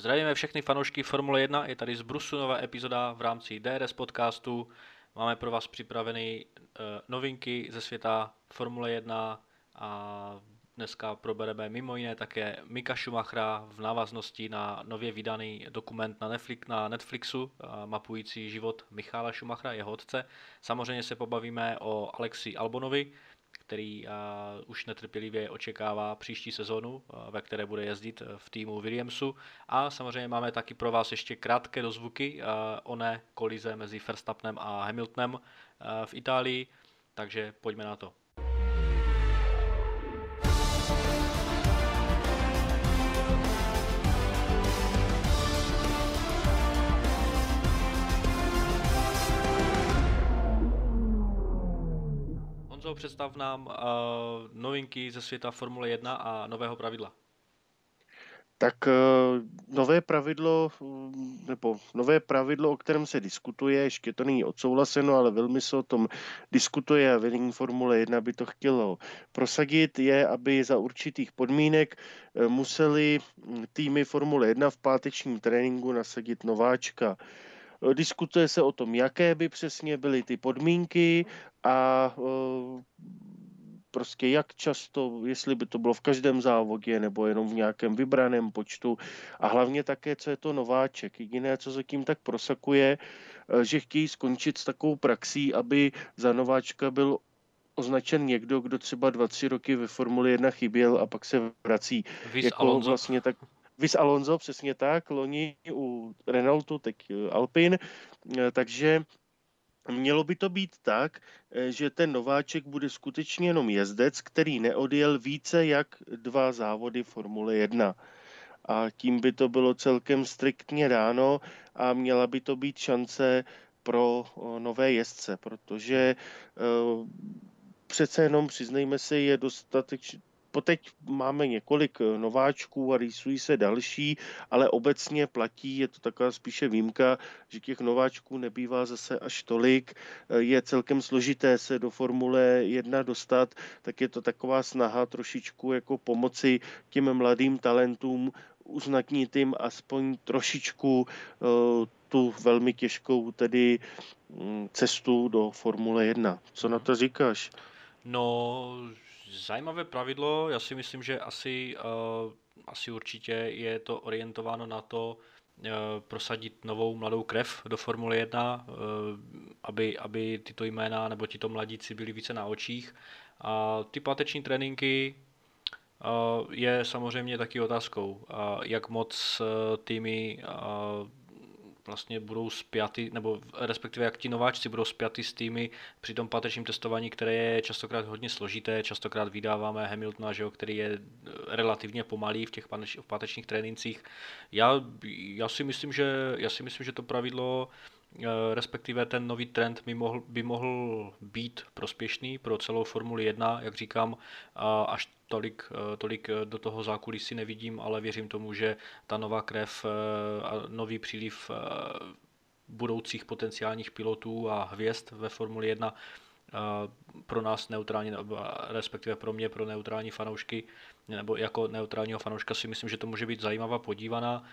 Zdravíme všechny fanoušky Formule 1, je tady z Brusu nová epizoda v rámci DRS podcastu. Máme pro vás připraveny novinky ze světa Formule 1 a dneska probereme mimo jiné také Mika Schumachera v návaznosti na nově vydaný dokument na Netflixu, mapující život Michala Schumachera, jeho otce. Samozřejmě se pobavíme o Alexi Albonovi, který už netrpělivě očekává příští sezonu, ve které bude jezdit v týmu Williamsu. A samozřejmě máme taky pro vás ještě krátké dozvuky o ne kolize mezi Verstappenem a Hamiltonem v Itálii, takže pojďme na to. Představ nám novinky ze světa Formule 1 a nového pravidla. Tak nové pravidlo, o kterém se diskutuje, ještě to není odsouhlaseno, ale velmi se o tom diskutuje a vedení Formule 1 by to chtělo prosadit, je, aby za určitých podmínek museli týmy Formule 1 v pátečním tréninku nasadit nováčka. Diskutuje se o tom, jaké by přesně byly ty podmínky a prostě jak často, jestli by to bylo v každém závodě nebo jenom v nějakém vybraném počtu a hlavně také, co je to nováček. Jediné, co zatím tak prosakuje, že chtějí skončit s takovou praxí, aby za nováčka byl označen někdo, kdo třeba 2-3 roky ve Formuli 1 chyběl a pak se vrací. Viz Alonso, přesně tak, loni u Renaultu, teď Alpin, takže mělo by to být tak, že ten nováček bude skutečně jenom jezdec, který neodjel více jak 2 závody Formule 1. A tím by to bylo celkem striktně dáno a měla by to být šance pro nové jezdce, protože přece jenom, přiznejme si, je dostatečně. Teď máme několik nováčků a rýsují se další, ale obecně platí, je to taková spíše výjimka, že těch nováčků nebývá zase až tolik. Je celkem složité se do Formule 1 dostat, tak je to taková snaha trošičku jako pomoci těm mladým talentům, uznatnit jim aspoň trošičku tu velmi těžkou tedy cestu do Formule 1. Co na to říkáš? No, zajímavé pravidlo, já si myslím, že asi určitě je to orientováno na to prosadit novou mladou krev do Formule 1, aby tyto jména nebo tyto mladíci byli více na očích. A ty páteční tréninky je samozřejmě taky otázkou, jak moc týmy vlastně budou spjaty, nebo respektive jak ti nováčci budou spjaty s týmy při tom pátečním testování, které je častokrát hodně složité, častokrát vydáváme Hamiltona, že jo, který je relativně pomalý v těch pátečních trénincích. Já si myslím, že to pravidlo, respektive ten nový trend by mohl být prospěšný pro celou Formuli 1, jak říkám, až tolik do toho zákulisí nevidím, ale věřím tomu, že ta nová krev a nový příliv budoucích potenciálních pilotů a hvězd ve Formuli 1 pro nás neutrální, respektive pro mě, pro neutrální fanoušky, nebo jako neutrálního fanouška si myslím, že to může být zajímavá podívaná.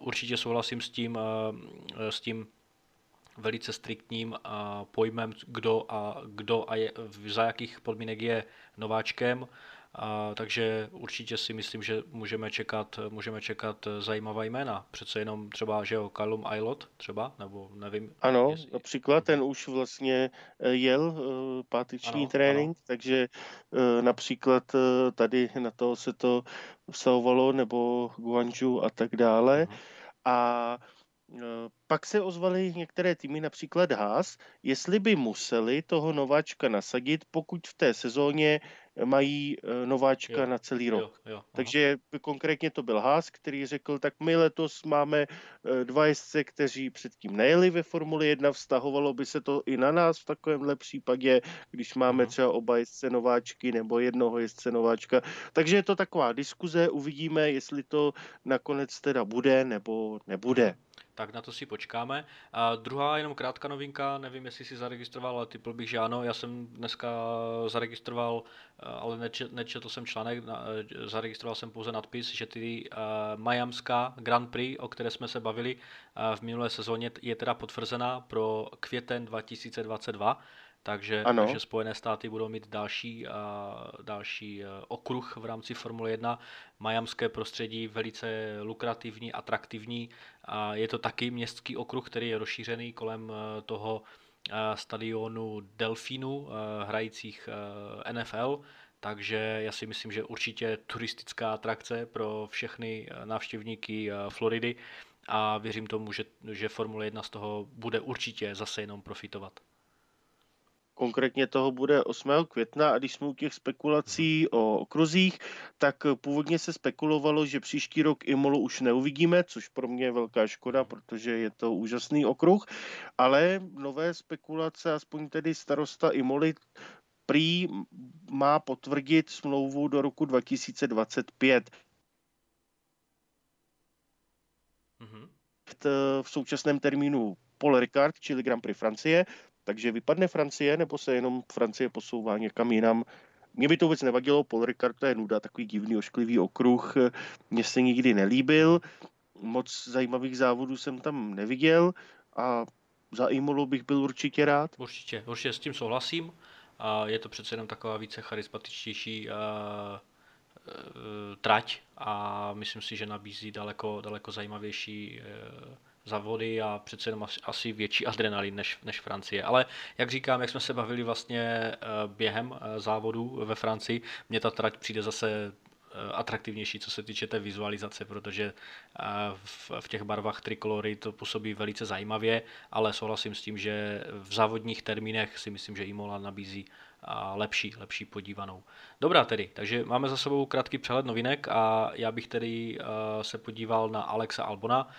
Určitě souhlasím s tím velice striktním pojmem, kdo a je, za jakých podmínek je nováčkem. Takže určitě si myslím, že můžeme čekat zajímavá jména. Přece jenom třeba, že jo, Callum Ilott třeba, nebo nevím. Ano, jestli například ten už vlastně jel páteční trénink, ano. Takže například tady na to se to vsahovalo, nebo Guangzhou a tak dále. Ano. A pak se ozvaly některé týmy, například Haas, jestli by museli toho nováčka nasadit, pokud v té sezóně mají nováčka na celý rok. Takže konkrétně to byl Haas, který řekl, tak my letos máme 2 jezdce, kteří předtím nejeli ve Formuli 1, vztahovalo by se to i na nás v takovémhle případě, když máme třeba oba jezdce nováčky nebo jednoho jezdce nováčka. Takže je to taková diskuze, uvidíme, jestli to nakonec teda bude nebo nebude. tak na to si počkáme. A druhá jenom krátká novinka, nevím, jestli si zaregistroval, ale typl bych, že ano. Já jsem dneska zaregistroval, ale nečetl jsem článek, zaregistroval jsem pouze nadpis, že ty Miamská Grand Prix, o které jsme se bavili v minulé sezóně, je teda potvrzená pro květen 2022. Takže Spojené státy budou mít další okruh v rámci Formule 1. Miamské prostředí velice lukrativní, atraktivní. Je to taky městský okruh, který je rozšířený kolem toho stadionu Delfínů, hrajících NFL. Takže já si myslím, že určitě turistická atrakce pro všechny návštěvníky Floridy. A věřím tomu, že Formule 1 z toho bude určitě zase jenom profitovat. Konkrétně toho bude 8. května a když jsme u těch spekulací o okruzích, tak původně se spekulovalo, že příští rok Imolu už neuvidíme, což pro mě je velká škoda, protože je to úžasný okruh, ale nové spekulace, aspoň tedy starosta Imoly, prý má potvrdit smlouvu do roku 2025. V současném termínu Paul Ricard, čili Grand Prix Francie, takže vypadne Francie, nebo se jenom Francie posouvá někam jinam. Mně by to vůbec nevadilo, Paul Ricard to je nuda, takový divný, ošklivý okruh, mně se nikdy nelíbil, moc zajímavých závodů jsem tam neviděl a za Imolu bych byl určitě rád. Určitě s tím souhlasím, a je to přece jenom taková více charismatičtější trať a myslím si, že nabízí daleko zajímavější závody a přece jenom asi větší adrenalin než Francie. Ale jak říkám, jak jsme se bavili vlastně během závodů ve Francii, mně ta trať přijde zase atraktivnější, co se týče té vizualizace, protože v těch barvách trikolory to působí velice zajímavě, ale souhlasím s tím, že v závodních termínech si myslím, že Imola nabízí lepší podívanou. Dobrá tedy, takže máme za sebou krátký přehled novinek a já bych tedy se podíval na Alexa Albona,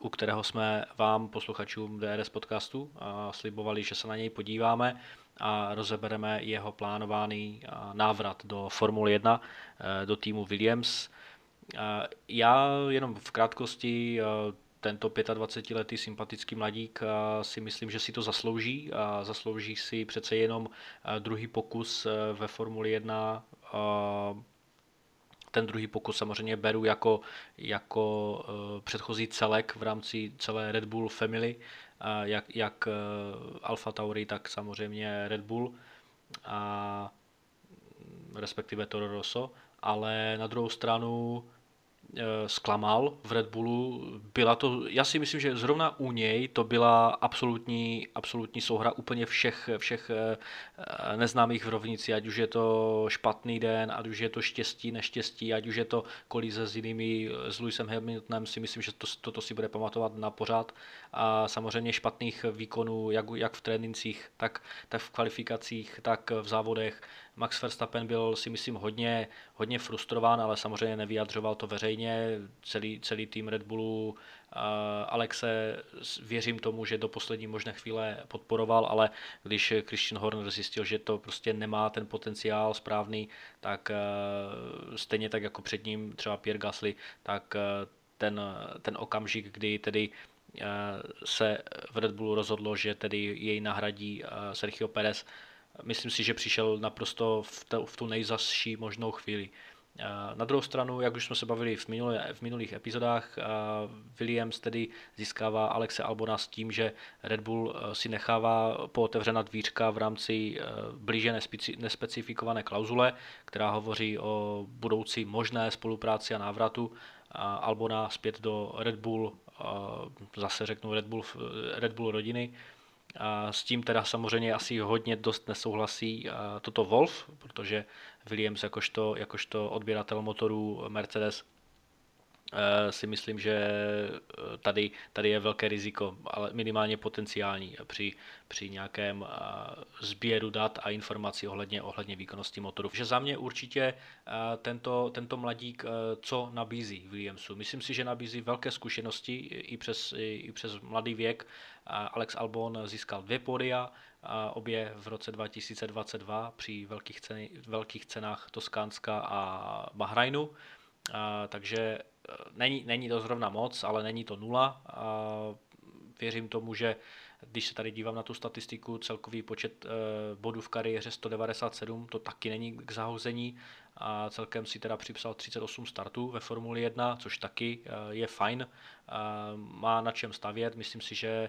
u kterého jsme vám, posluchačům DRS podcastu, slibovali, že se na něj podíváme a rozebereme jeho plánovaný návrat do Formule 1, do týmu Williams. Já jenom v krátkosti, tento 25-letý sympatický mladík si myslím, že si to zaslouží. Zaslouží si přece jenom druhý pokus ve Formuli 1. Ten druhý pokus samozřejmě beru jako předchozí celek v rámci celé Red Bull family, jak AlphaTauri, tak samozřejmě Red Bull a respektive Toro Rosso, ale na druhou stranu zklamal v Red Bullu. Já si myslím, že zrovna u něj to byla absolutní souhra úplně všech neznámých v rovnici, ať už je to špatný den, ať už je to štěstí, neštěstí, ať už je to kolize s Lewisem Hamiltonem, si myslím, že toto si bude pamatovat na pořád. A samozřejmě špatných výkonů, jak v trénincích, tak v kvalifikacích, tak v závodech. Max Verstappen byl, si myslím, hodně frustrován, ale samozřejmě nevyjadřoval to veřejně. Celý tým Red Bullu Alexe, věřím tomu, že do poslední možné chvíle podporoval, ale když Christian Horner zjistil, že to prostě nemá ten potenciál správný, tak stejně tak jako před ním třeba Pierre Gasly, tak ten okamžik, kdy tedy se v Red Bullu rozhodlo, že tedy jej nahradí Sergio Perez, myslím si, že přišel naprosto v tu nejzazší možnou chvíli. Na druhou stranu, jak už jsme se bavili v minulých epizodách, Williams tedy získává Alexe Albona s tím, že Red Bull si nechává pootevřená dvířka v rámci blíže nespecifikované klauzule, která hovoří o budoucí možné spolupráci a návratu Albona zpět do Red Bull, zase řeknu Red Bull rodiny. A s tím teda samozřejmě asi hodně dost nesouhlasí toto Wolf, protože Williams jakožto odběratel motorů Mercedes si myslím, že tady je velké riziko, ale minimálně potenciální při nějakém sběru dat a informací ohledně výkonnosti motoru. Že za mě určitě tento mladík co nabízí Williamsu. Myslím si, že nabízí velké zkušenosti i přes mladý věk. Alex Albon získal 2 pódia, obě v roce 2022 při velkých cenách Toskánska a Bahrajnu. Takže Není to zrovna moc, ale není to nula. Věřím tomu, že když se tady dívám na tu statistiku, celkový počet bodů v kariéře 197, to taky není k zahození. A celkem si teda připsal 38 startů ve Formuli 1, což taky je fajn. Má na čem stavět. Myslím si, že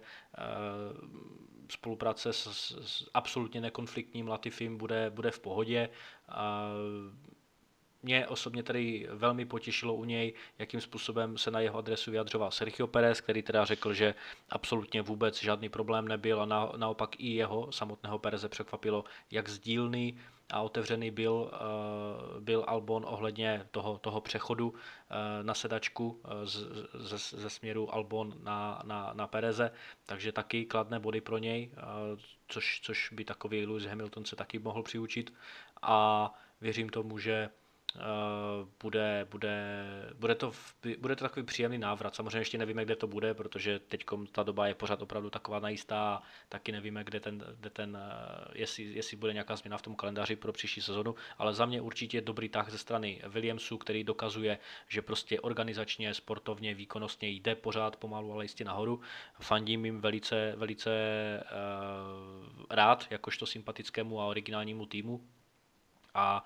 spolupráce s absolutně nekonfliktním Latifim bude v pohodě. Mě osobně tady velmi potěšilo u něj, jakým způsobem se na jeho adresu vyjadřoval Sergio Perez, který teda řekl, že absolutně vůbec žádný problém nebyl a naopak i jeho samotného Pereze překvapilo, jak sdílný a otevřený byl Albon ohledně toho přechodu na sedačku ze směru Albon na Pereze, takže taky kladné body pro něj, což by takový Lewis Hamilton se taky mohl přiučit a věřím tomu, že bude to takový příjemný návrat. Samozřejmě ještě nevíme, kde to bude, protože teď ta doba je pořád opravdu taková nejistá a taky nevíme, jestli bude nějaká změna v tom kalendáři pro příští sezonu, ale za mě určitě dobrý tah ze strany Williamsu, který dokazuje, že prostě organizačně, sportovně, výkonnostně jde pořád pomalu, ale jistě nahoru. Fandím jim velice, velice rád, jakožto sympatickému a originálnímu týmu a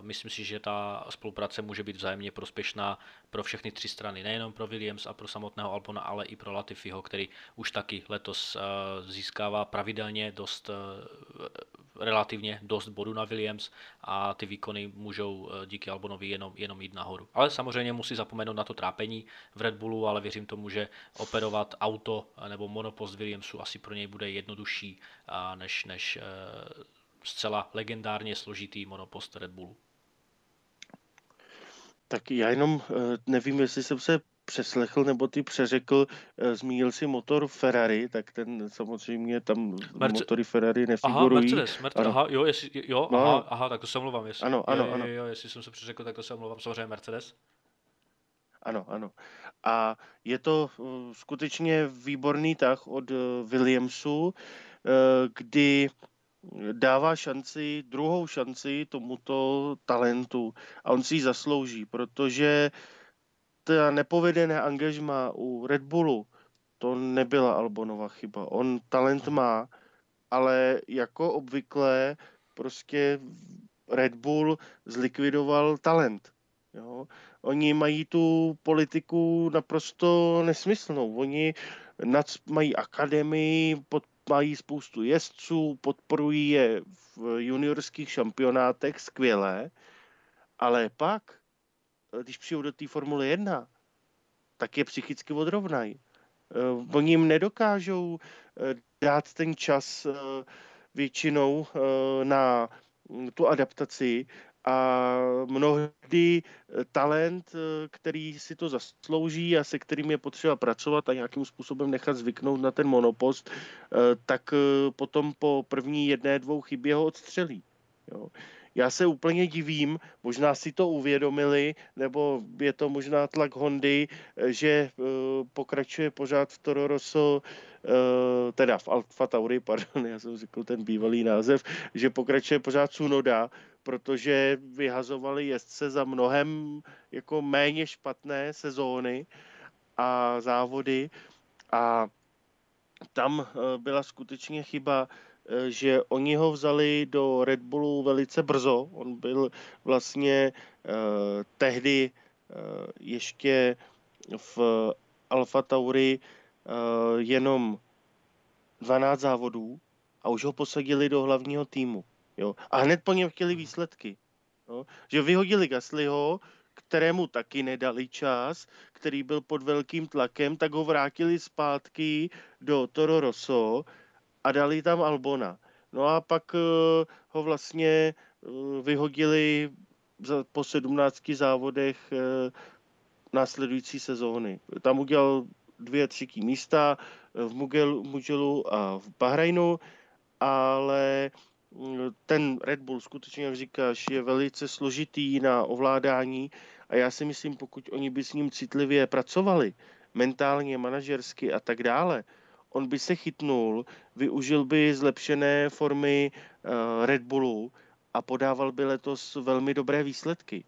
myslím si, že ta spolupráce může být vzájemně prospěšná pro všechny tři strany, nejenom pro Williams a pro samotného Albona, ale i pro Latifiho, který už taky letos získává pravidelně relativně dost bodů na Williams a ty výkony můžou díky Albonovi jenom jít nahoru. Ale samozřejmě musí zapomenout na to trápení v Red Bullu, ale věřím tomu, že operovat auto nebo monopost Williamsu asi pro něj bude jednodušší než zcela legendárně složitý monopost Red Bullu. Tak já jenom nevím, jestli jsem se přeslechl nebo ty přeřekl, zmínil si motor Ferrari, tak ten samozřejmě tam motory Ferrari nefigurují. Tak to se omlouvám. Jestli jsem se přeřekl, tak to se omlouvám, samozřejmě Mercedes. Ano. A je to skutečně výborný tah od Williamsu, kdy dává šanci, druhou šanci tomuto talentu a on si ji zaslouží, protože ta nepovedené angažmá u Red Bullu, to nebyla Albonova chyba. On talent má, ale jako obvykle prostě Red Bull zlikvidoval talent. Jo? Oni mají tu politiku naprosto nesmyslnou. Oni mají akademii, mají spoustu jezdců, podporují je v juniorských šampionátech, skvělé, ale pak, když přijou do té Formule 1, tak je psychicky odrovnají. Oni jim nedokážou dát ten čas většinou na tu adaptaci a mnohdy talent, který si to zaslouží a se kterým je potřeba pracovat a nějakým způsobem nechat zvyknout na ten monopost, tak potom po první jedné, dvou chybě ho odstřelí. Jo. Já se úplně divím, možná si to uvědomili, nebo je to možná tlak Hondy, že pokračuje pořád v Toro Rosso, teda v AlphaTauri, pardon, já jsem řekl ten bývalý název, že pokračuje pořád Tsunoda, protože vyhazovali jezdce za mnohem jako méně špatné sezóny a závody a tam byla skutečně chyba, že oni ho vzali do Red Bullu velice brzo. On byl vlastně tehdy ještě v AlphaTauri jenom 12 závodů a už ho posadili do hlavního týmu. Jo. A hned po něm chtěli výsledky. Jo. Že vyhodili Gaslyho, kterému taky nedali čas, který byl pod velkým tlakem, tak ho vrátili zpátky do Toro Rosso a dali tam Albona. No a pak ho vlastně vyhodili po 17 závodech následující sezóny. Tam udělal 2-3 místa v Mugellu a v Bahrajnu, ale ten Red Bull skutečně, jak říkáš, je velice složitý na ovládání a já si myslím, pokud oni by s ním citlivě pracovali, mentálně, manažersky a tak dále, on by se chytnul, využil by zlepšené formy Red Bullu a podával by letos velmi dobré výsledky.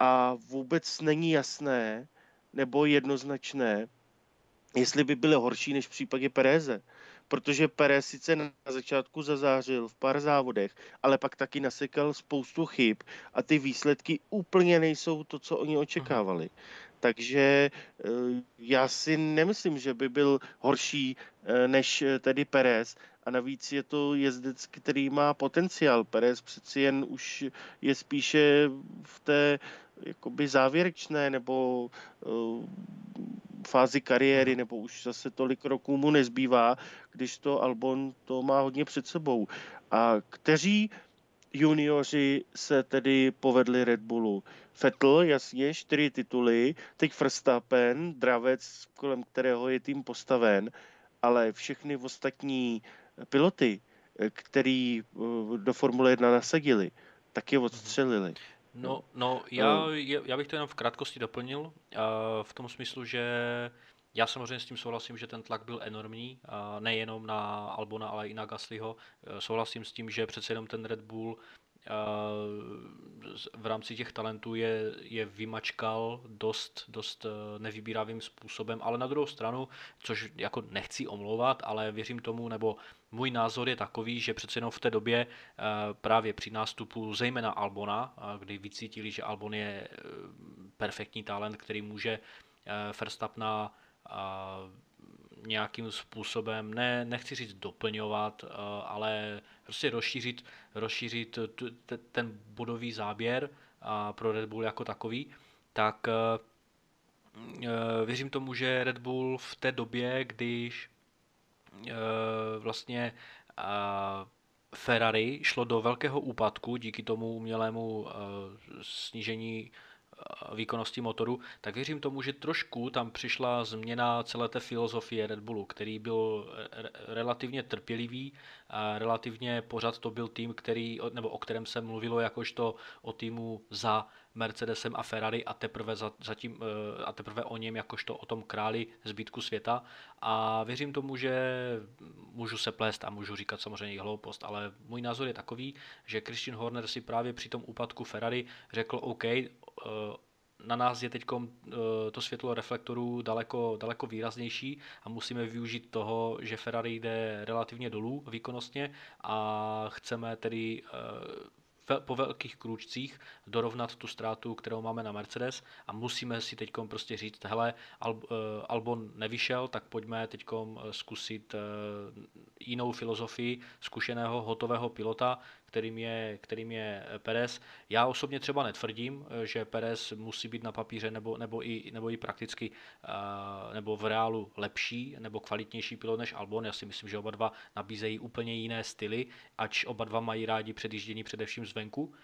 a vůbec není jasné nebo jednoznačné, jestli by byly horší než v případě Pereze. Protože Perez sice na začátku zazářil v pár závodech, ale pak taky nasekal spoustu chyb a ty výsledky úplně nejsou to, co oni očekávali. Takže já si nemyslím, že by byl horší než tedy Perez. A navíc je to jezdec, který má potenciál. Perez přeci jen už je spíše v té jakoby závěrečné nebo fázi kariéry, nebo už zase tolik roků mu nezbývá, když to Albon to má hodně před sebou. A kteří junioři se tedy povedli Red Bullu? Vettel, jasně, 4 tituly, teď Verstappen, dravec, kolem kterého je tým postaven, ale všechny ostatní piloty, který do Formule 1 nasadili, tak je odstřelili. No, já bych to jenom v krátkosti doplnil, v tom smyslu, že já samozřejmě s tím souhlasím, že ten tlak byl enormní, nejenom na Albona, ale i na Gaslyho. Souhlasím s tím, že přece jenom ten Red Bull v rámci těch talentů je vymačkal dost nevybíravým způsobem, ale na druhou stranu, což jako nechci omlouvat, ale věřím tomu, nebo můj názor je takový, že přece jenom v té době právě při nástupu zejména Albona, kdy vycítili, že Albon je perfektní talent, který může Verstappena nějakým způsobem, nechci říct doplňovat, ale prostě rozšířit ten bodový záběr pro Red Bull jako takový, tak věřím tomu, že Red Bull v té době, když vlastně Ferrari šlo do velkého úpadku díky tomu umělému snížení výkonnosti motoru, tak věřím tomu, že trošku tam přišla změna celé té filozofie Red Bullu, který byl relativně trpělivý a relativně pořád to byl tým, o kterém se mluvilo jakožto o týmu za Mercedesem a Ferrari a teprve teprve o něm jakožto o tom králi zbytku světa. A věřím tomu, že můžu se plést a můžu říkat samozřejmě i hloupost, ale můj názor je takový, že Christian Horner si právě při tom úpadku Ferrari řekl OK, na nás je teď to světlo reflektorů daleko výraznější a musíme využít toho, že Ferrari jde relativně dolů výkonnostně a chceme tedy po velkých krůčcích dorovnat tu ztrátu, kterou máme na Mercedes a musíme si teď prostě říct, hele, Albon nevyšel, tak pojďme teď zkusit jinou filozofii zkušeného hotového pilota, kterým je Perez. Já osobně třeba netvrdím, že Perez musí být na papíře nebo i prakticky nebo v reálu lepší nebo kvalitnější pilot než Albon. Já si myslím, že oba dva nabízejí úplně jiné styly, ač oba dva mají rádi předjíždění především zvenku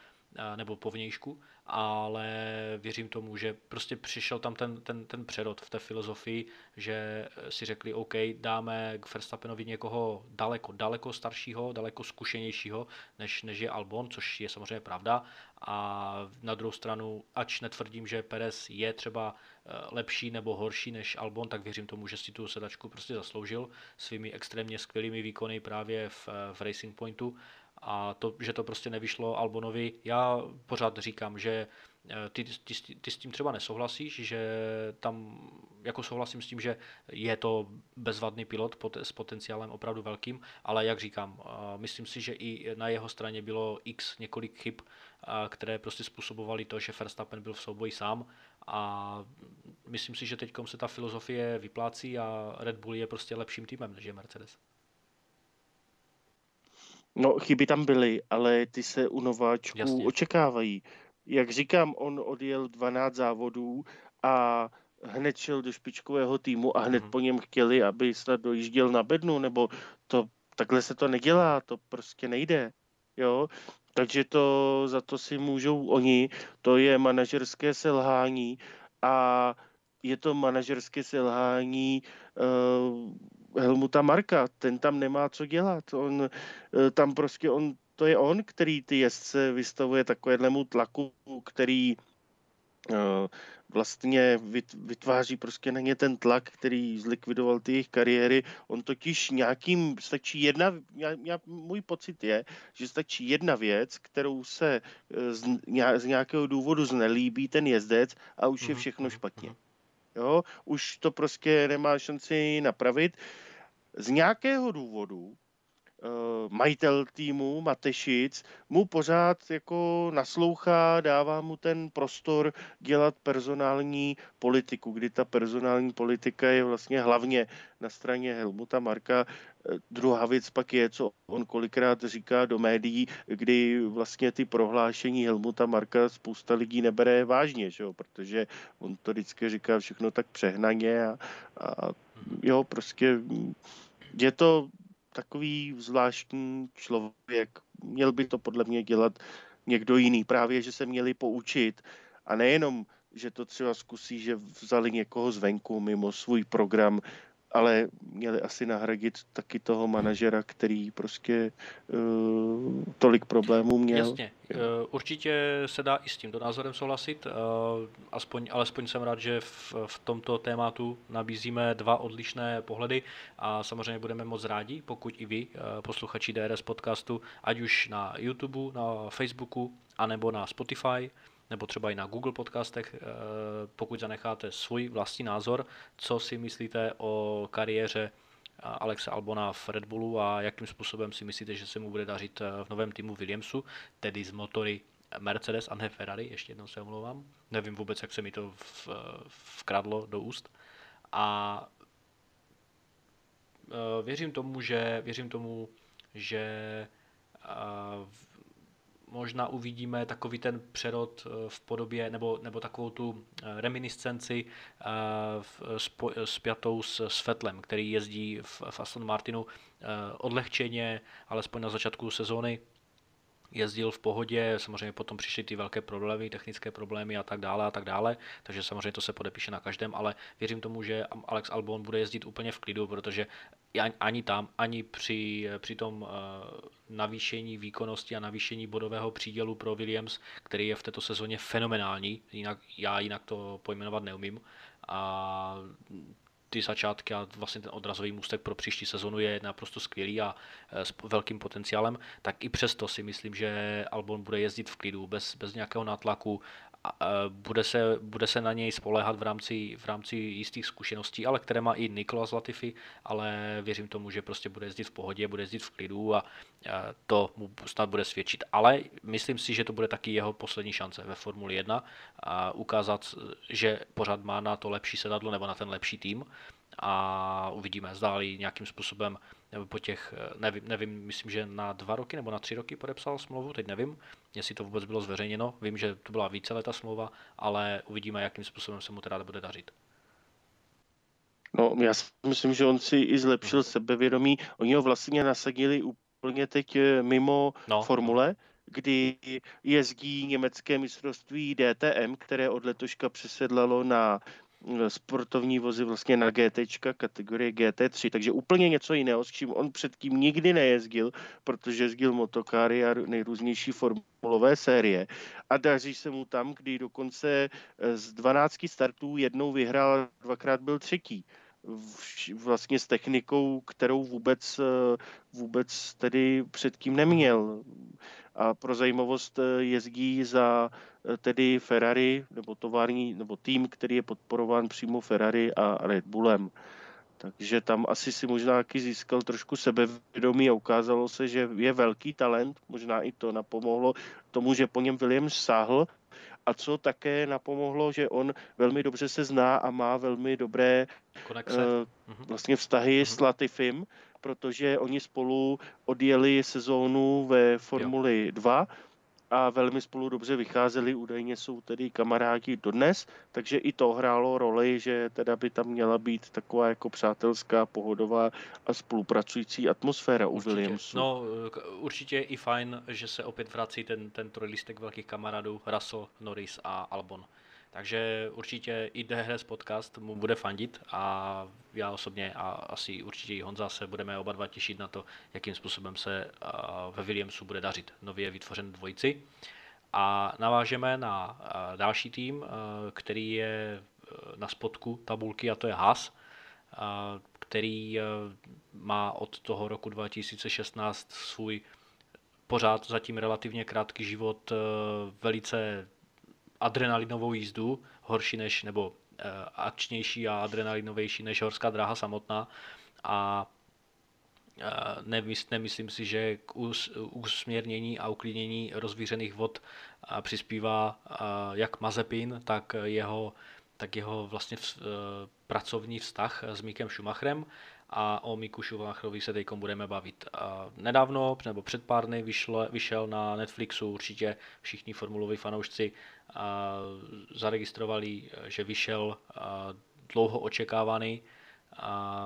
nebo povnějšku, ale věřím tomu, že prostě přišel tam ten přerod v té filozofii, že si řekli OK, dáme k Verstappenovi někoho daleko staršího, daleko zkušenějšího, než je Albon, což je samozřejmě pravda. A na druhou stranu, ač netvrdím, že Perez je třeba lepší nebo horší než Albon, tak věřím tomu, že si tu sedačku prostě zasloužil svými extrémně skvělými výkony právě v Racing Pointu. A to, že to prostě nevyšlo Albonovi, já pořád říkám, že ty s tím třeba nesouhlasíš, že tam jako souhlasím s tím, že je to bezvadný pilot s potenciálem opravdu velkým, ale jak říkám, myslím si, že i na jeho straně bylo několik chyb, které prostě způsobovaly to, že Verstappen byl v souboji sám a myslím si, že teď se ta filozofie vyplácí a Red Bull je prostě lepším týmem, než je Mercedes. No, chyby tam byly, ale ty se u nováčků očekávají. Jak říkám, on odjel 12 závodů a hned šel do špičkového týmu a hned po něm chtěli, aby snad dojížděl na bednu, nebo to takhle se to nedělá, to prostě nejde. Jo? Takže to za to si můžou oni, to je manažerské selhání a je to manažerské selhání Helmuta Marka, ten tam nemá co dělat, to je on, který ty jezdce vystavuje takovému tlaku, který vlastně vytváří prostě na ně ten tlak, který zlikvidoval ty jejich kariéry. On totiž nějakým, stačí jedna, můj pocit je, že stačí jedna věc, kterou se z nějakého důvodu znelíbí ten jezdec a už je všechno špatně. Jo? Už to prostě nemá šanci napravit. Z nějakého důvodu majitel týmu Matešic mu pořád jako naslouchá, dává mu ten prostor dělat personální politiku, kdy ta personální politika je vlastně hlavně na straně Helmuta Marka. Druhá věc pak je, co on kolikrát říká do médií, kdy vlastně ty prohlášení Helmuta Marka spousta lidí nebere vážně, že jo? Protože on to vždycky říká všechno tak přehnaně a jo, prostě je to takový zvláštní člověk. Měl by to podle mě dělat někdo jiný. Právě, že se měli poučit. A nejenom, že to třeba zkusí, že vzali někoho zvenku mimo svůj program, ale měli asi nahradit taky toho manažera, který prostě tolik problémů měl. Jasně. Určitě se dá i s tímto názorem souhlasit. Alespoň jsem rád, že v tomto tématu nabízíme dva odlišné pohledy a samozřejmě budeme moc rádi, pokud i vy, posluchači DRS podcastu, ať už na YouTube, na Facebooku, anebo na Spotify, nebo třeba i na Google podcastech, pokud zanecháte svůj vlastní názor, co si myslíte o kariéře Alexe Albona v Red Bullu a jakým způsobem si myslíte, že se mu bude dařit v novém týmu Williamsu, tedy z motory Mercedes a ne Ferrari, ještě jednou se omlouvám, nevím vůbec, jak se mi to vkradlo do úst. A věřím tomu, že možná uvidíme takový ten přerod v podobě, nebo takovou tu reminiscenci spjatou s Vettelem, který jezdí v Aston Martinu odlehčeně, alespoň na začátku sezóny. Jezdil v pohodě, samozřejmě potom přišly ty velké problémy, technické problémy a tak dále, takže samozřejmě to se podepíše na každém, ale věřím tomu, že Alex Albon bude jezdit úplně v klidu, protože ani tam, ani při tom navýšení výkonnosti a navýšení bodového přídělu pro Williams, který je v této sezóně fenomenální, já jinak to pojmenovat neumím, a ty začátky a vlastně ten odrazový můstek pro příští sezonu je naprosto skvělý a s velkým potenciálem, tak i přesto si myslím, že Albon bude jezdit v klidu, bez nějakého nátlaku, bude se na něj spoléhat v rámci jistých zkušeností, ale které má i Nicholas Latifi, ale věřím tomu, že prostě bude jezdit v pohodě, bude jezdit v klidu a to mu snad bude svědčit. Ale myslím si, že to bude taky jeho poslední šance ve Formuli 1 a ukázat, že pořád má na to lepší sedadlo nebo na ten lepší tým a uvidíme, zdáli nějakým způsobem nebo po těch, nevím, myslím, že na 2 roky nebo na 3 roky podepsal smlouvu, teď nevím, jestli to vůbec bylo zveřejněno, vím, že to byla víceletá smlouva, ale uvidíme, jakým způsobem se mu teda bude dařit. No, já si myslím, že on si i zlepšil sebevědomí, oni ho vlastně nasadili úplně teď mimo formule, kdy jezdí německé mistrovství DTM, které od letoška přesedlalo na sportovní vozy vlastně na GTčka, kategorie GT3, takže úplně něco jiného, s čím on předtím nikdy nejezdil, protože jezdil motokáry a nejrůznější formulové série. A daří se mu tam, kdy dokonce z 12 startů jednou vyhrál, 2x byl 3. Vlastně s technikou, kterou vůbec tedy předtím neměl. A pro zajímavost jezdí za tedy Ferrari, nebo tovární, nebo tým, který je podporován přímo Ferrari a Red Bullem. Takže tam asi si možná taky získal trošku sebevědomí a ukázalo se, že je velký talent, možná i to napomohlo tomu, že po něm Williams sáhl. A co také napomohlo, že on velmi dobře se zná a má velmi dobré vlastně vztahy s Latifim, protože oni spolu odjeli sezónu ve Formuli 2 a velmi spolu dobře vycházeli, údajně jsou tedy kamarádi dodnes, takže i to hrálo roli, že teda by tam měla být taková jako přátelská, pohodová a spolupracující atmosféra určitě. U Williamsu. No, určitě je i fajn, že se opět vrací ten trojlistek velkých kamarádů Russell, Norris a Albon. Takže určitě i DRS podcast mu bude fandit a já osobně a asi určitě i Honza se budeme oba dva těšit na to, jakým způsobem se ve Williamsu bude dařit nově vytvořen dvojici. A navážeme na další tým, který je na spodku tabulky, a to je Haas, který má od toho roku 2016 svůj pořád zatím relativně krátký život, velice adrenalinovou jízdu, horší než, nebo akčnější a adrenalinovější než horská dráha samotná, a nemyslím si, že k usměrnění a uklidnění rozvířených vod přispívá jak Mazepin, tak jeho vlastně pracovní vztah s Mikem Schumacherem, a o Miku Schumacherovi se teď budeme bavit. Nedávno, nebo před pár dny, vyšel na Netflixu, určitě všichni formuloví fanoušci zaregistrovali, že vyšel dlouho očekávaný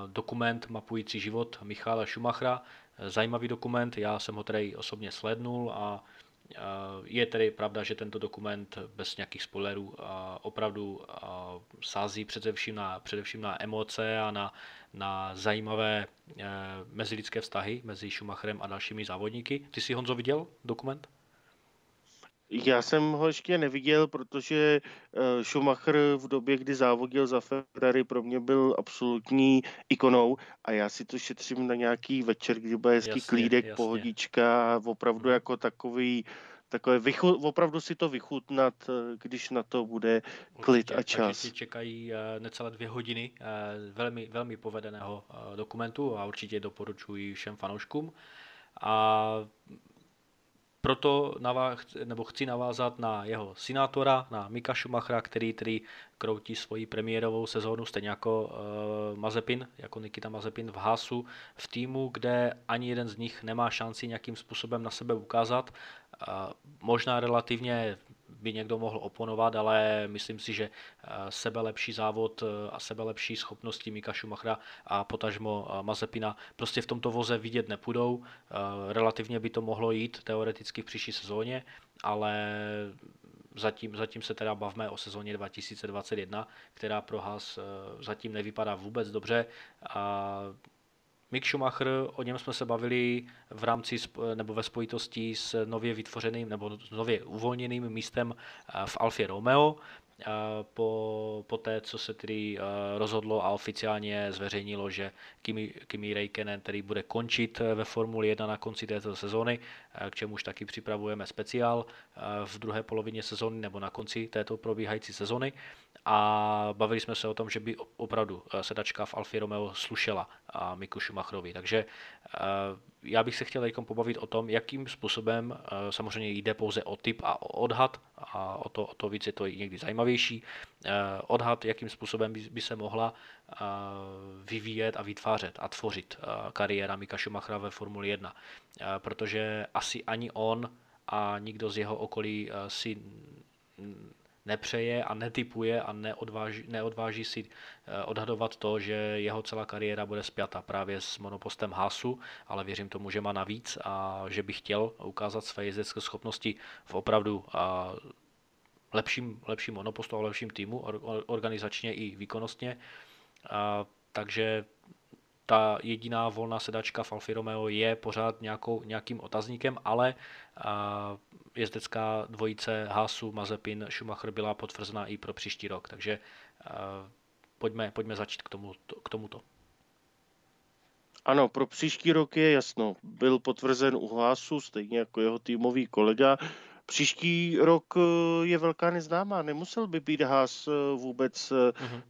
dokument mapující život Michaela Schumachera. Zajímavý dokument, já jsem ho tedy osobně slednul, a je tedy pravda, že tento dokument bez nějakých spoilerů opravdu sází především na emoce a na zajímavé mezilidské vztahy mezi Schumacherem a dalšími závodníky. Ty jsi, Honzo, viděl dokument? Já jsem ho ještě neviděl, protože Schumacher v době, kdy závodil za Ferrari, pro mě byl absolutní ikonou, a já si to šetřím na nějaký večer, kdy bude hezký klídek, pohodička, opravdu jako opravdu si to vychutnat, když na to bude klid a čas. Takže čekají necelé 2 hodiny velmi, velmi povedeného dokumentu a určitě doporučuji všem fanouškům. A proto chci navázat na jeho synátora, na Mika Schumachera, který kroutí svoji premiérovou sezónu, stejně jako Mazepin, jako Nikita Mazepin v Haasu, v týmu, kde ani jeden z nich nemá šanci nějakým způsobem na sebe ukázat. Možná relativně by někdo mohl oponovat, ale myslím si, že sebelepší závod a sebelepší schopnosti Mika Schumachera a potažmo Mazepina prostě v tomto voze vidět nepůjdou. Relativně by to mohlo jít teoreticky v příští sezóně, ale zatím se teda bavme o sezóně 2021, která pro Haas zatím nevypadá vůbec dobře. Mick Schumacher, o něm jsme se bavili v rámci nebo ve spojitosti s nově vytvořeným nebo nově uvolněným místem v Alfě Romeo, po té, co se tedy rozhodlo a oficiálně zveřejnilo, že Kimi Räikkönen tedy bude končit ve Formuli 1 na konci této sezóny, k čemuž taky připravujeme speciál v druhé polovině sezóny nebo na konci této probíhající sezóny. A bavili jsme se o tom, že by opravdu sedačka v Alfě Romeo slušela Miku Schumacherovi. Takže já bych se chtěl teď pobavit o tom, jakým způsobem, samozřejmě jde pouze o typ a o odhad, a o to víc je to někdy zajímavější, odhad, jakým způsobem by se mohla vyvíjet a vytvářet a tvořit kariéra Mika Schumachera ve Formuli 1. Protože asi ani on a nikdo z jeho okolí si nepřeje a netipuje a neodváží si odhadovat to, že jeho celá kariéra bude spjata právě s monopostem Haasu, ale věřím tomu, že má navíc a že by chtěl ukázat své jezdecké schopnosti v opravdu lepším monopostu a lepším týmu, organizačně i výkonnostně. Takže ta jediná volná sedačka v Alfa Romeo je pořád nějakým otazníkem, ale jezdecká dvojice Haasu, Mazepin, Schumacher byla potvrzená i pro příští rok. Takže pojďme začít k tomuto. Ano, pro příští rok je jasno. Byl potvrzen u Haasu, stejně jako jeho týmový kolega. Příští rok je velká neznámá, nemusel by být Haas vůbec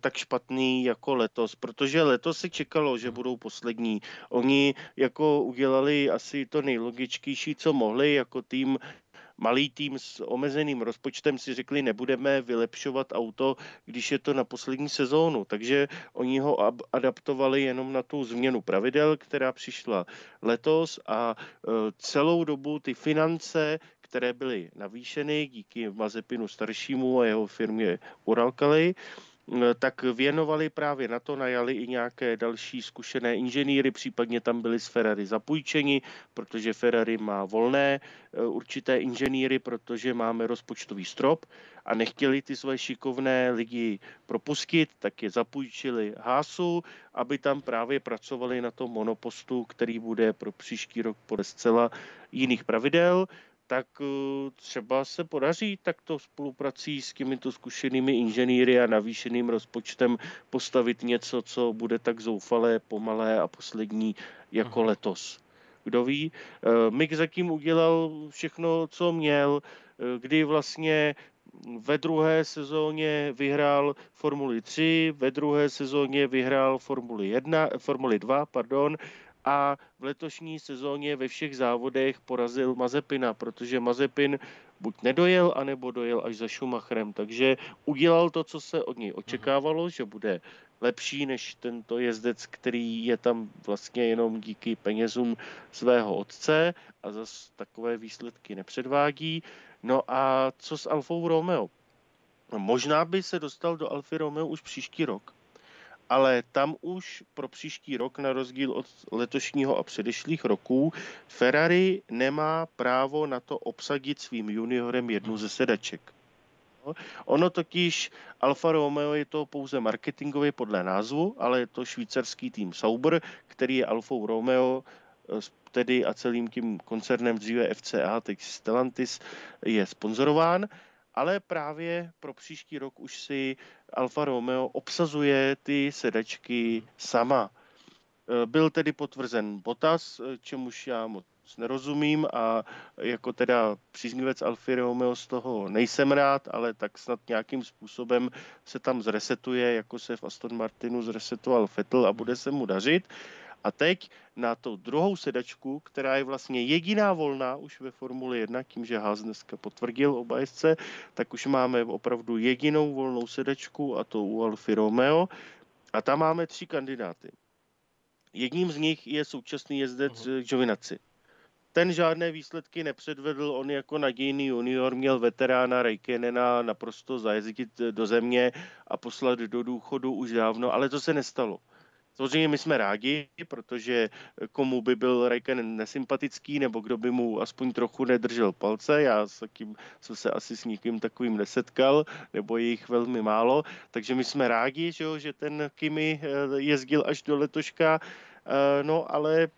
tak špatný jako letos, protože letos se čekalo, že budou poslední. Oni jako udělali asi to nejlogičtější, co mohli, jako tým, malý tým s omezeným rozpočtem si řekli, nebudeme vylepšovat auto, když je to na poslední sezónu. Takže oni ho adaptovali jenom na tu změnu pravidel, která přišla letos, a celou dobu ty finance, které byly navýšeny díky Mazepinu staršímu a jeho firmě Uralkali, tak věnovali právě na to, najali i nějaké další zkušené inženýry, případně tam byli z Ferrari zapůjčeni, protože Ferrari má volné určité inženýry, protože máme rozpočtový strop a nechtěli ty své šikovné lidi propustit, tak je zapůjčili Haasu, aby tam právě pracovali na tom monopostu, který bude pro příští rok podle zcela jiných pravidel. tak třeba se podaří takto spoluprací s těmito zkušenými inženýry a navýšeným rozpočtem postavit něco, co bude tak zoufalé, pomalé a poslední jako letos. Kdo ví? Mick zatím udělal všechno, co měl, kdy vlastně ve druhé sezóně vyhrál Formuli 3, ve druhé sezóně vyhrál Formuli 2, a v letošní sezóně ve všech závodech porazil Mazepina, protože Mazepin buď nedojel, anebo dojel až za Schumacherem. Takže udělal to, co se od něj očekávalo, že bude lepší než tento jezdec, který je tam vlastně jenom díky penězům svého otce a zase takové výsledky nepředvádí. No a co s Alfou Romeo? Možná by se dostal do Alfy Romeo už příští rok, ale tam už pro příští rok, na rozdíl od letošního a předešlých roků, Ferrari nemá právo na to obsadit svým juniorem jednu ze sedaček. Ono totiž Alfa Romeo je to pouze marketingově podle názvu, ale je to švýcarský tým Sauber, který je Alfou Romeo tedy a celým tím koncernem, dříve FCA, teď Stellantis, je sponzorován, ale právě pro příští rok už si Alfa Romeo obsazuje ty sedačky sama. Byl tedy potvrzen Bottas, čemuž já moc nerozumím a jako teda příznivec Alfa Romeo z toho nejsem rád, ale tak snad nějakým způsobem se tam zresetuje, jako se v Aston Martinu zresetoval Vettel a bude se mu dařit. A teď na tu druhou sedačku, která je vlastně jediná volná už ve Formuli 1, tím, že Haas dneska potvrdil oba jezdce, tak už máme opravdu jedinou volnou sedačku, a to u Alfy Romeo. A tam máme 3 kandidáty. Jedním z nich je současný jezdec Giovinazzi. Ten žádné výsledky nepředvedl, on jako nadějný junior měl veterána Räikkönena naprosto zajezdit do země a poslat do důchodu už dávno, ale to se nestalo. Samozřejmě my jsme rádi, protože komu by byl Räikkönen nesympatický, nebo kdo by mu aspoň trochu nedržel palce, já s takým, jsem se asi s nikým takovým nesetkal, nebo je jich velmi málo, takže my jsme rádi, že ten Kimi jezdil až do letoška, no ale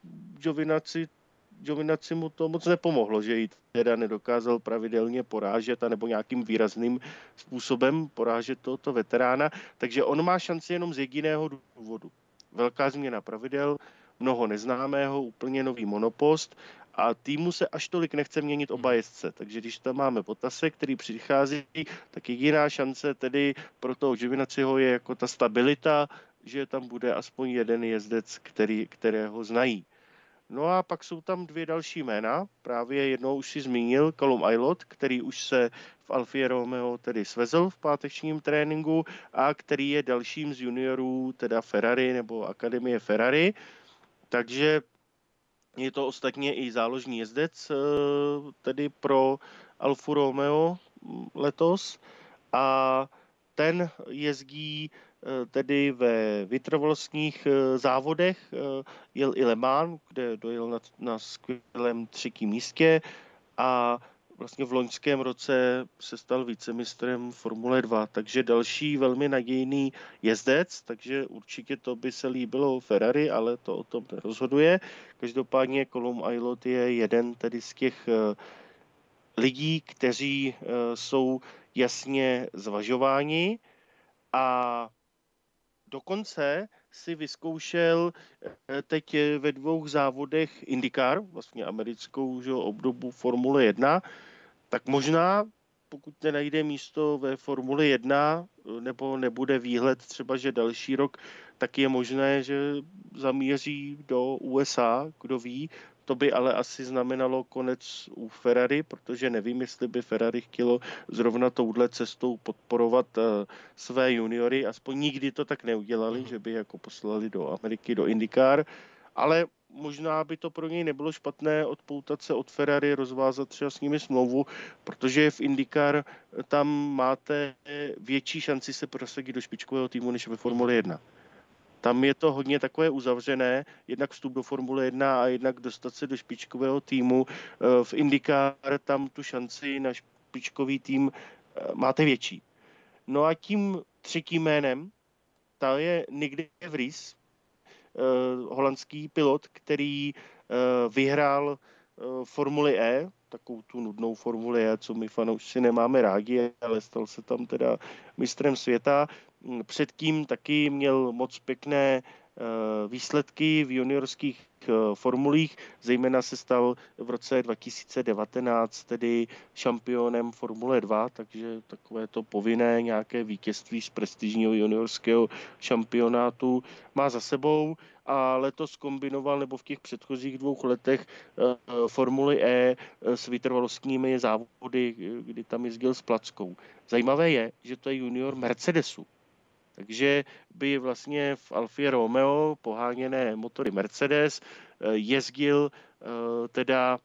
Giovinazzi mu to moc nepomohlo, že ji teda nedokázal pravidelně porážet anebo nějakým výrazným způsobem porážet tohoto veterána, takže on má šanci jenom z jediného důvodu. Velká změna pravidel, mnoho neznámého, úplně nový monopost a týmu se až tolik nechce měnit oba jezdce. Takže když tam máme Bottase, který přichází, tak jediná šance tedy pro toho Giovinazziho je jako ta stabilita, že tam bude aspoň jeden jezdec, kterého znají. No a pak jsou tam 2 další jména, právě jednou už si zmínil Callum Ilott, který už se v Alfě Romeo tedy svezl v pátečním tréninku a který je dalším z juniorů, teda Ferrari nebo Akademie Ferrari, takže je to ostatně i záložní jezdec tedy pro Alfu Romeo letos a ten jezdí tedy ve vytrvalostních závodech, jel i Le Mans, kde dojel na skvělém 3. místě a vlastně v loňském roce se stal vicemistrem Formule 2, takže další velmi nadějný jezdec, takže určitě to by se líbilo Ferrari, ale to o tom nerozhoduje. Každopádně Callum Ilott je jeden tedy z těch lidí, kteří jsou jasně zvažováni a dokonce si vyzkoušel teď ve 2 závodech IndyCar, vlastně americkou obdobu Formule 1, tak možná, pokud nenajde místo ve Formuli 1, nebo nebude výhled třeba, že další rok, tak je možné, že zamíří do USA, kdo ví. To by ale asi znamenalo konec u Ferrari, protože nevím, jestli by Ferrari chtělo zrovna touhle cestou podporovat své juniory. Aspoň nikdy to tak neudělali, že by jako poslali do Ameriky, do IndyCar. Ale možná by to pro něj nebylo špatné odpoutat se od Ferrari, rozvázat třeba s nimi smlouvu, protože v IndyCar tam máte větší šanci se prosadit do špičkového týmu než ve Formule 1. Tam je to hodně takové uzavřené, jednak vstup do Formule 1 a jednak dostat se do špičkového týmu. V IndyCar tam tu šanci na špičkový tým máte větší. No a tím 3. jménem, ta je Nick de Vries, holandský pilot, který vyhrál Formuli E, takovou tu nudnou Formuli E, co my fanoušci nemáme rádi, ale stal se tam teda mistrem světa. Předtím taky měl moc pěkné výsledky v juniorských formulích, zejména se stal v roce 2019 tedy šampionem Formule 2, takže takové to povinné nějaké vítězství z prestižního juniorského šampionátu má za sebou a letos kombinoval, nebo v těch předchozích 2 letech Formuli E s vytrvalostními závody, kdy tam jezdil s plackou. Zajímavé je, že to je junior Mercedesu. Takže by vlastně v Alfě Romeo, poháněné motory Mercedes, jezdil teda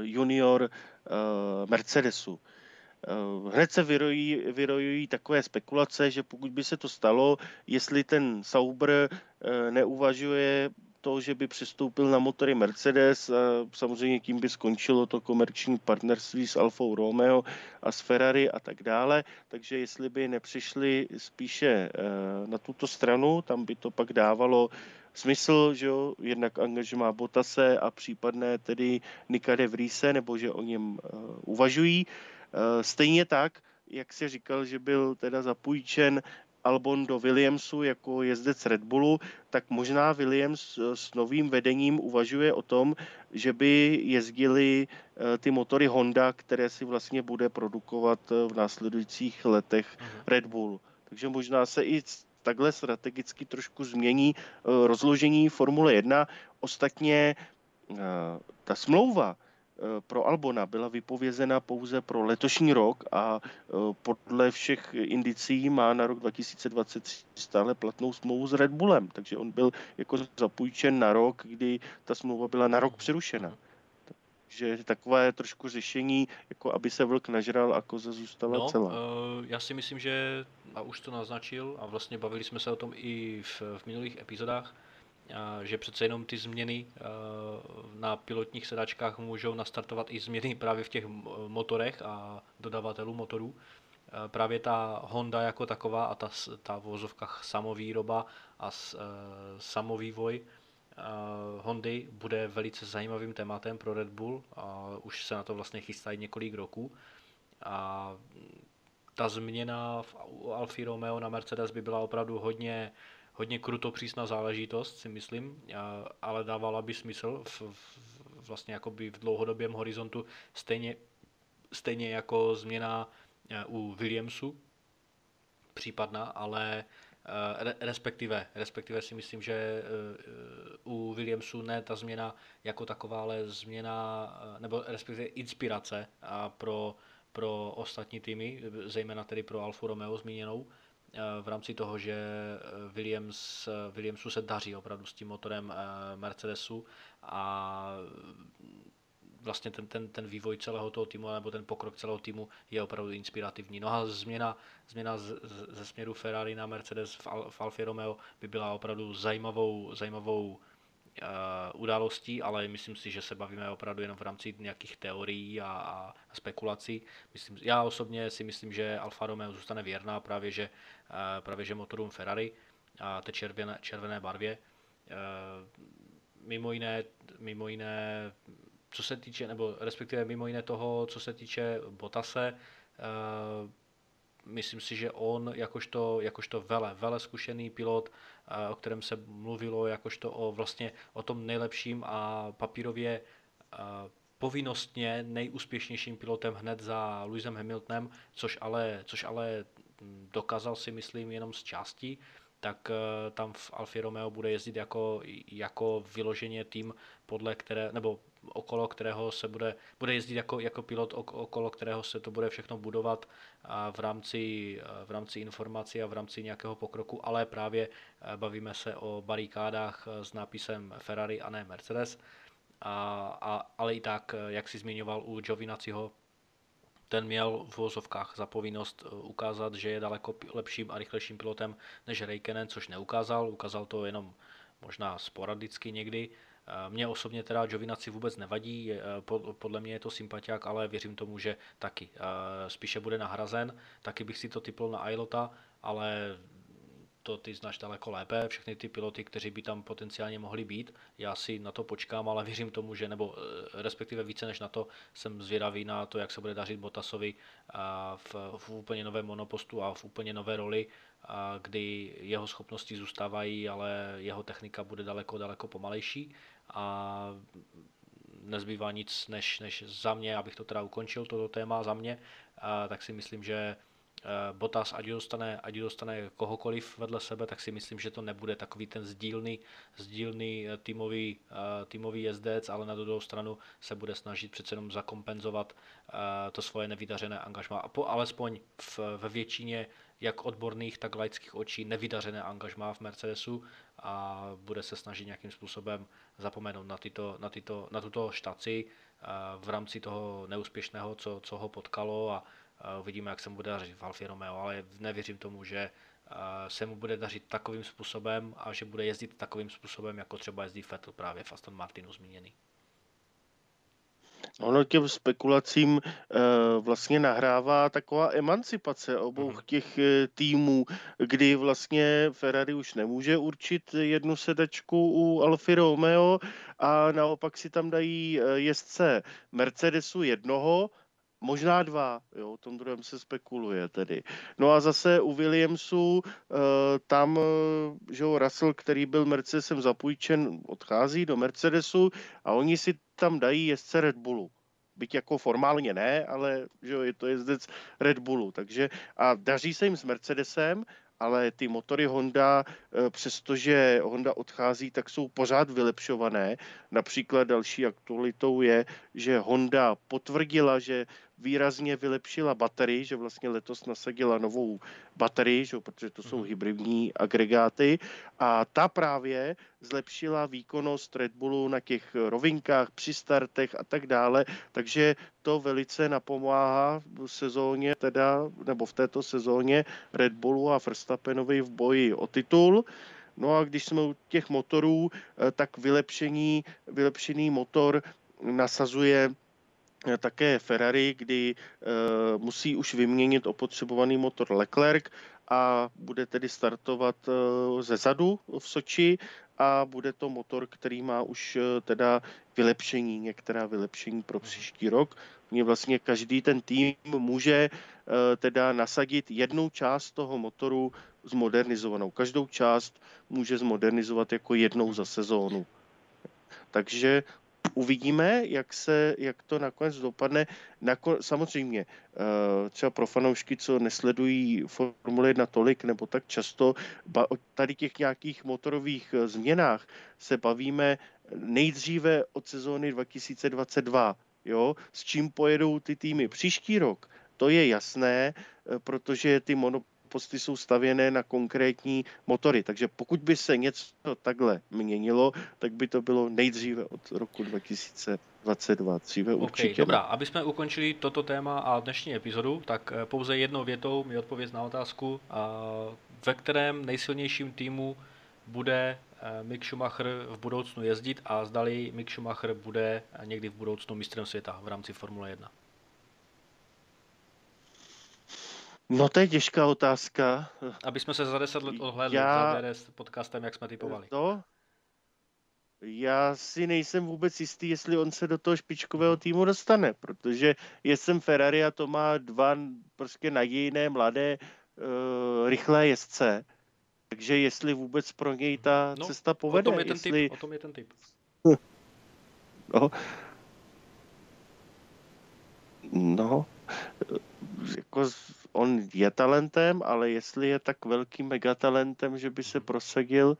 junior Mercedesu. Hned se vyrojují takové spekulace, že pokud by se to stalo, jestli ten Sauber neuvažuje to, že by přistoupil na motory Mercedes, samozřejmě tím by skončilo to komerční partnerství s Alfou Romeo a s Ferrari a tak dále, takže jestli by nepřišli spíše na tuto stranu, tam by to pak dávalo smysl, že jo, jednak angažmá Bottase a případné tedy Nika de Vriese, nebo že o něm uvažují. Stejně tak, jak se říkal, že byl teda zapůjčen Albon do Williamsu jako jezdec Red Bullu, tak možná Williams s novým vedením uvažuje o tom, že by jezdili ty motory Honda, které si vlastně bude produkovat v následujících letech Red Bull. Takže možná se i takhle strategicky trošku změní rozložení Formule 1. Ostatně ta smlouva pro Albona byla vypovězena pouze pro letošní rok a podle všech indicí má na rok 2023 stále platnou smlouvu s Red Bullem, takže on byl jako zapůjčen na rok, kdy ta smlouva byla na rok přerušena. Takže takové trošku řešení, jako aby se vlk nažral a koza zůstala celá. Já si myslím, že, a už to naznačil, a vlastně bavili jsme se o tom i v minulých epizodách, že přece jenom ty změny na pilotních sedačkách můžou nastartovat i změny právě v těch motorech a dodavatelů motorů. Právě ta Honda jako taková a ta v vozovkách samovýroba a samovývoj Hondy bude velice zajímavým tématem pro Red Bull a už se na to vlastně chystají několik roků. A ta změna v Alfě Romeo na Mercedes by byla opravdu hodně krutopřísná záležitost, si myslím, ale dávala by smysl vlastně jakoby v dlouhodobém horizontu, stejně jako změna u Williamsu případná, ale respektive si myslím, že u Williamsu ne ta změna jako taková, ale změna, nebo respektive inspirace pro ostatní týmy, zejména tedy pro Alfa Romeo zmíněnou, v rámci toho, že Williamsu se daří opravdu s tím motorem Mercedesu a vlastně ten vývoj celého toho týmu nebo ten pokrok celého týmu je opravdu inspirativní. No a změna ze směru Ferrari na Mercedes v Alfě Romeo by byla opravdu zajímavou událostí, ale myslím si, že se bavíme opravdu jenom v rámci nějakých teorií a spekulací. Já osobně si myslím, že Alfa Romeo zůstane věrná právě že motorům Ferrari a té červené barvě. Mimo jiné, co se týče, nebo respektive mimo jiné toho, co se týče Bottase, myslím si, že on jakožto vele zkušený pilot, o kterém se mluvilo jakožto o tom nejlepším a papírově povinnostně nejúspěšnějším pilotem hned za Lewisem Hamiltonem, což ale dokázal si myslím jenom z části, tak tam v Alfě Romeo bude jezdit jako vyloženě tým, okolo kterého se bude jezdit jako pilot, okolo kterého se to bude všechno budovat a v rámci informací a v rámci nějakého pokroku, ale právě bavíme se o barikádách s nápisem Ferrari a ne Mercedes. Ale i tak, jak si zmiňoval u Giovinazziho, ten měl v vozovkách za povinnost ukázat, že je daleko lepším a rychlejším pilotem než Räikkönen, což neukázal, ukázal to jenom možná sporadicky někdy. Mně osobně teda Giovinazzi vůbec nevadí, podle mě je to sympatiák, ale věřím tomu, že taky spíše bude nahrazen, taky bych si to tipl na Ilotta, ale to ty znáš daleko lépe, všechny ty piloty, kteří by tam potenciálně mohli být. Já si na to počkám, ale věřím tomu, že, nebo respektive více než na to, jsem zvědavý na to, jak se bude dařit Bottasovi v úplně novém monopostu a v úplně nové roli, kdy jeho schopnosti zůstávají, ale jeho technika bude daleko, daleko pomalejší. A nezbývá nic, než za mě, abych to teda ukončil, toto téma za mě, tak si myslím, že Bottas, ať dostane kohokoliv vedle sebe, tak si myslím, že to nebude takový ten sdílný týmový jezdec, ale na druhou stranu se bude snažit přece jenom zakompenzovat to svoje nevydařené angažmá, alespoň ve většině jak odborných, tak laických očí nevydařené angažmá v Mercedesu a bude se snažit nějakým způsobem zapomenout na tuto štaci v rámci toho neúspěšného, co ho potkalo, a uvidíme, jak se mu bude dařit v Alfě Romeo, ale nevěřím tomu, že se mu bude dařit takovým způsobem a že bude jezdit takovým způsobem, jako třeba jezdí Vettel právě v Aston Martinu zmíněný. Ono těm spekulacím vlastně nahrává taková emancipace obou těch týmů, kdy vlastně Ferrari už nemůže určit jednu sedačku u Alfy Romeo a naopak si tam dají jezdce Mercedesu jednoho, možná dva, jo, o tom druhém se spekuluje tedy. No a zase u Williamsu, tam, že jo, Russell, který byl Mercedesem zapůjčen, odchází do Mercedesu a oni si tam dají jezdce Red Bullu. Byť jako formálně ne, ale že jo, je to jezdec Red Bullu. Takže a daří se jim s Mercedesem, ale ty motory Honda, přestože Honda odchází, tak jsou pořád vylepšované. Například další aktualitou je, že Honda potvrdila, že výrazně vylepšila baterii, že vlastně letos nasadila novou baterii, že, protože to jsou hybridní agregáty, a ta právě zlepšila výkonnost Red Bullu na těch rovinkách, při startech a tak dále, takže to velice napomáhá v sezóně, teda, nebo v této sezóně Red Bullu a Verstappenovi v boji o titul. No a když jsme u těch motorů, tak vylepšený motor nasazuje také Ferrari, kdy musí už vyměnit opotřebovaný motor Leclerc a bude tedy startovat ze zadu v Soči a bude to motor, který má už teda vylepšení, některá vylepšení pro příští rok. Mně vlastně každý ten tým může teda nasadit jednu část toho motoru zmodernizovanou. Každou část může zmodernizovat jako jednou za sezónu. Takže uvidíme, jak to nakonec dopadne. Samozřejmě třeba pro fanoušky, co nesledují Formule 1 tolik nebo tak často, o tady těch nějakých motorových změnách se bavíme nejdříve od sezóny 2022, jo? S čím pojedou ty týmy příští rok. To je jasné, protože ty monoposty jsou stavěné na konkrétní motory. Takže pokud by se něco takhle měnilo, tak by to bylo nejdříve od roku 2022. Dříve určitě. Okay, dobrá, aby jsme ukončili toto téma a dnešní epizodu, tak pouze jednou větou mi odpověz na otázku, ve kterém nejsilnějším týmu bude Mick Schumacher v budoucnu jezdit a zdali Mick Schumacher bude někdy v budoucnu mistrem světa v rámci Formule 1. No to je těžká otázka. Aby jsme se za 10 let odhlédli za DRS podcastem, jak jsme typovali. To? Já si nejsem vůbec jistý, jestli on se do toho špičkového týmu dostane, protože jsem Ferrari a to má dva prostě nadějné, mladé, rychlé jezdce. Takže jestli vůbec pro něj ta cesta povede. O tom je ten typ. No. Jako on je talentem, ale jestli je tak velkým megatalentem, že by se prosadil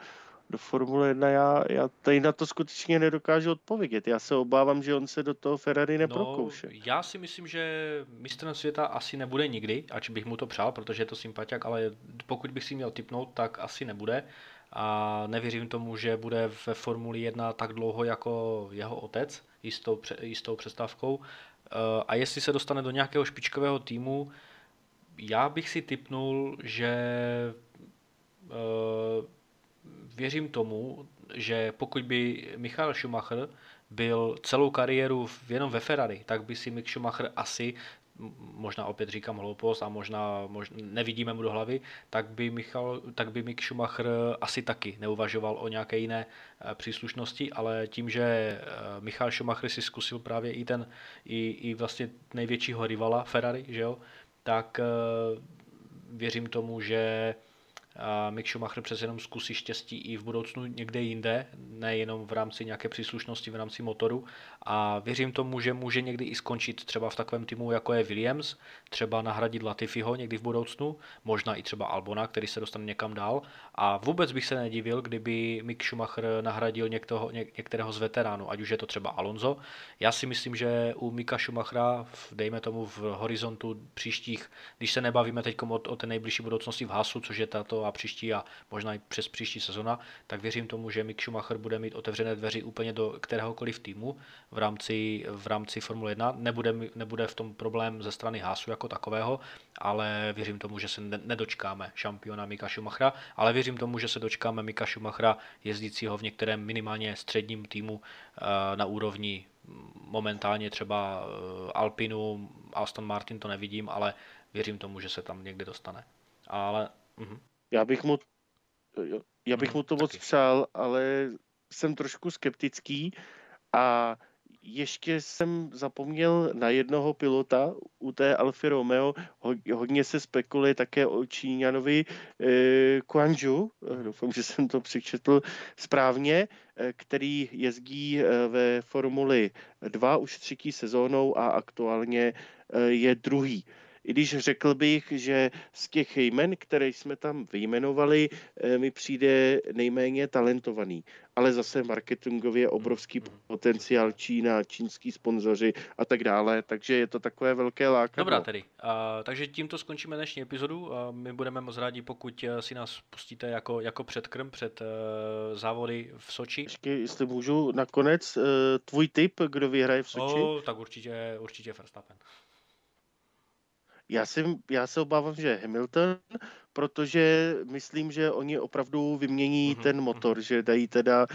do Formule 1, já tady na to skutečně nedokážu odpovědět. Já se obávám, že on se do toho Ferrari neprokouše. No, já si myslím, že mistrem světa asi nebude nikdy, ač bych mu to přál, protože je to sympatiák, ale pokud bych si měl tipnout, tak asi nebude. A nevěřím tomu, že bude ve Formuli 1 tak dlouho jako jeho otec, jistou přestávkou. A jestli se dostane do nějakého špičkového týmu, já bych si tipnul, že věřím tomu, že pokud by Michael Schumacher byl celou kariéru jenom ve Ferrari, tak by si Mick Schumacher asi možná opět říkám hloupost a možná nevidíme mu do hlavy, tak by Mick Schumacher asi taky neuvažoval o nějaké jiné příslušnosti, ale tím, že Michael Schumacher si zkusil právě i vlastně největšího rivala Ferrari, že jo, tak věřím tomu, že Mick Schumacher přece jenom zkusí štěstí i v budoucnu někde jinde, nejenom v rámci nějaké příslušnosti, v rámci motoru, a věřím tomu, že může někdy i skončit třeba v takovém týmu, jako je Williams, třeba nahradit Latifiho někdy v budoucnu, možná i třeba Albona, který se dostane někam dál, a vůbec bych se nedivil, kdyby Mick Schumacher nahradil některého z veteránů, ať už je to třeba Alonso. Já si myslím, že u Mika Schumachera, dejme tomu v horizontu příštích, když se nebavíme teď o té nejbližší budoucnosti v Haasu, což je tato a příští a možná i přes příští sezona, tak věřím tomu, že Mick Schumacher bude mít otevřené dveří úplně do kteréhokoliv týmu v rámci Formule 1. Nebude v tom problém ze strany Haasu jako takového, ale věřím tomu, že se nedočkáme šampiona Mika Schumachera, ale věřím tomu, že se dočkáme Mika Schumachera jezdícího v některém minimálně středním týmu na úrovni momentálně třeba Alpinu, Aston Martin to nevidím, ale věřím tomu, že se tam někde dostane. Ale Já bych mu to moc přál, ale jsem trošku skeptický a ještě jsem zapomněl na jednoho pilota u té Alfy Romeo. Hodně se spekuluje také o Číňanovi Kuanžu, doufám, že jsem to přečetl správně, který jezdí ve Formuli 2 už třetí sezónou a aktuálně je druhý. I když řekl bych, že z těch jmen, které jsme tam vyjmenovali, mi přijde nejméně talentovaný. Ale zase marketingově obrovský potenciál, Čína, čínský sponzoři a tak dále, takže je to takové velké lákadlo. Dobrá tedy, takže tímto skončíme dnešní epizodu. My budeme moc rádi, pokud si nás pustíte jako předkrm před závody v Soči. Ještě, jestli můžu, nakonec tvůj tip, kdo vyhraje v Soči? Tak určitě Verstappen. Já se obávám, že Hamilton, protože myslím, že oni opravdu vymění ten motor, že dají teda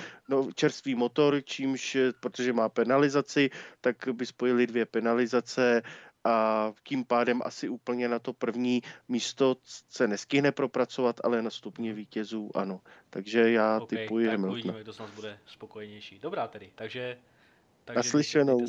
čerstvý motor, čímž, protože má penalizaci, tak by spojili dvě penalizace a tím pádem asi úplně na to první místo se nestihne propracovat, ale na stupně vítězů ano. Takže já tipuji Hamiltona. Uvidíme, kdo z nás bude spokojenější. Dobrá tedy, takže naslyšenou.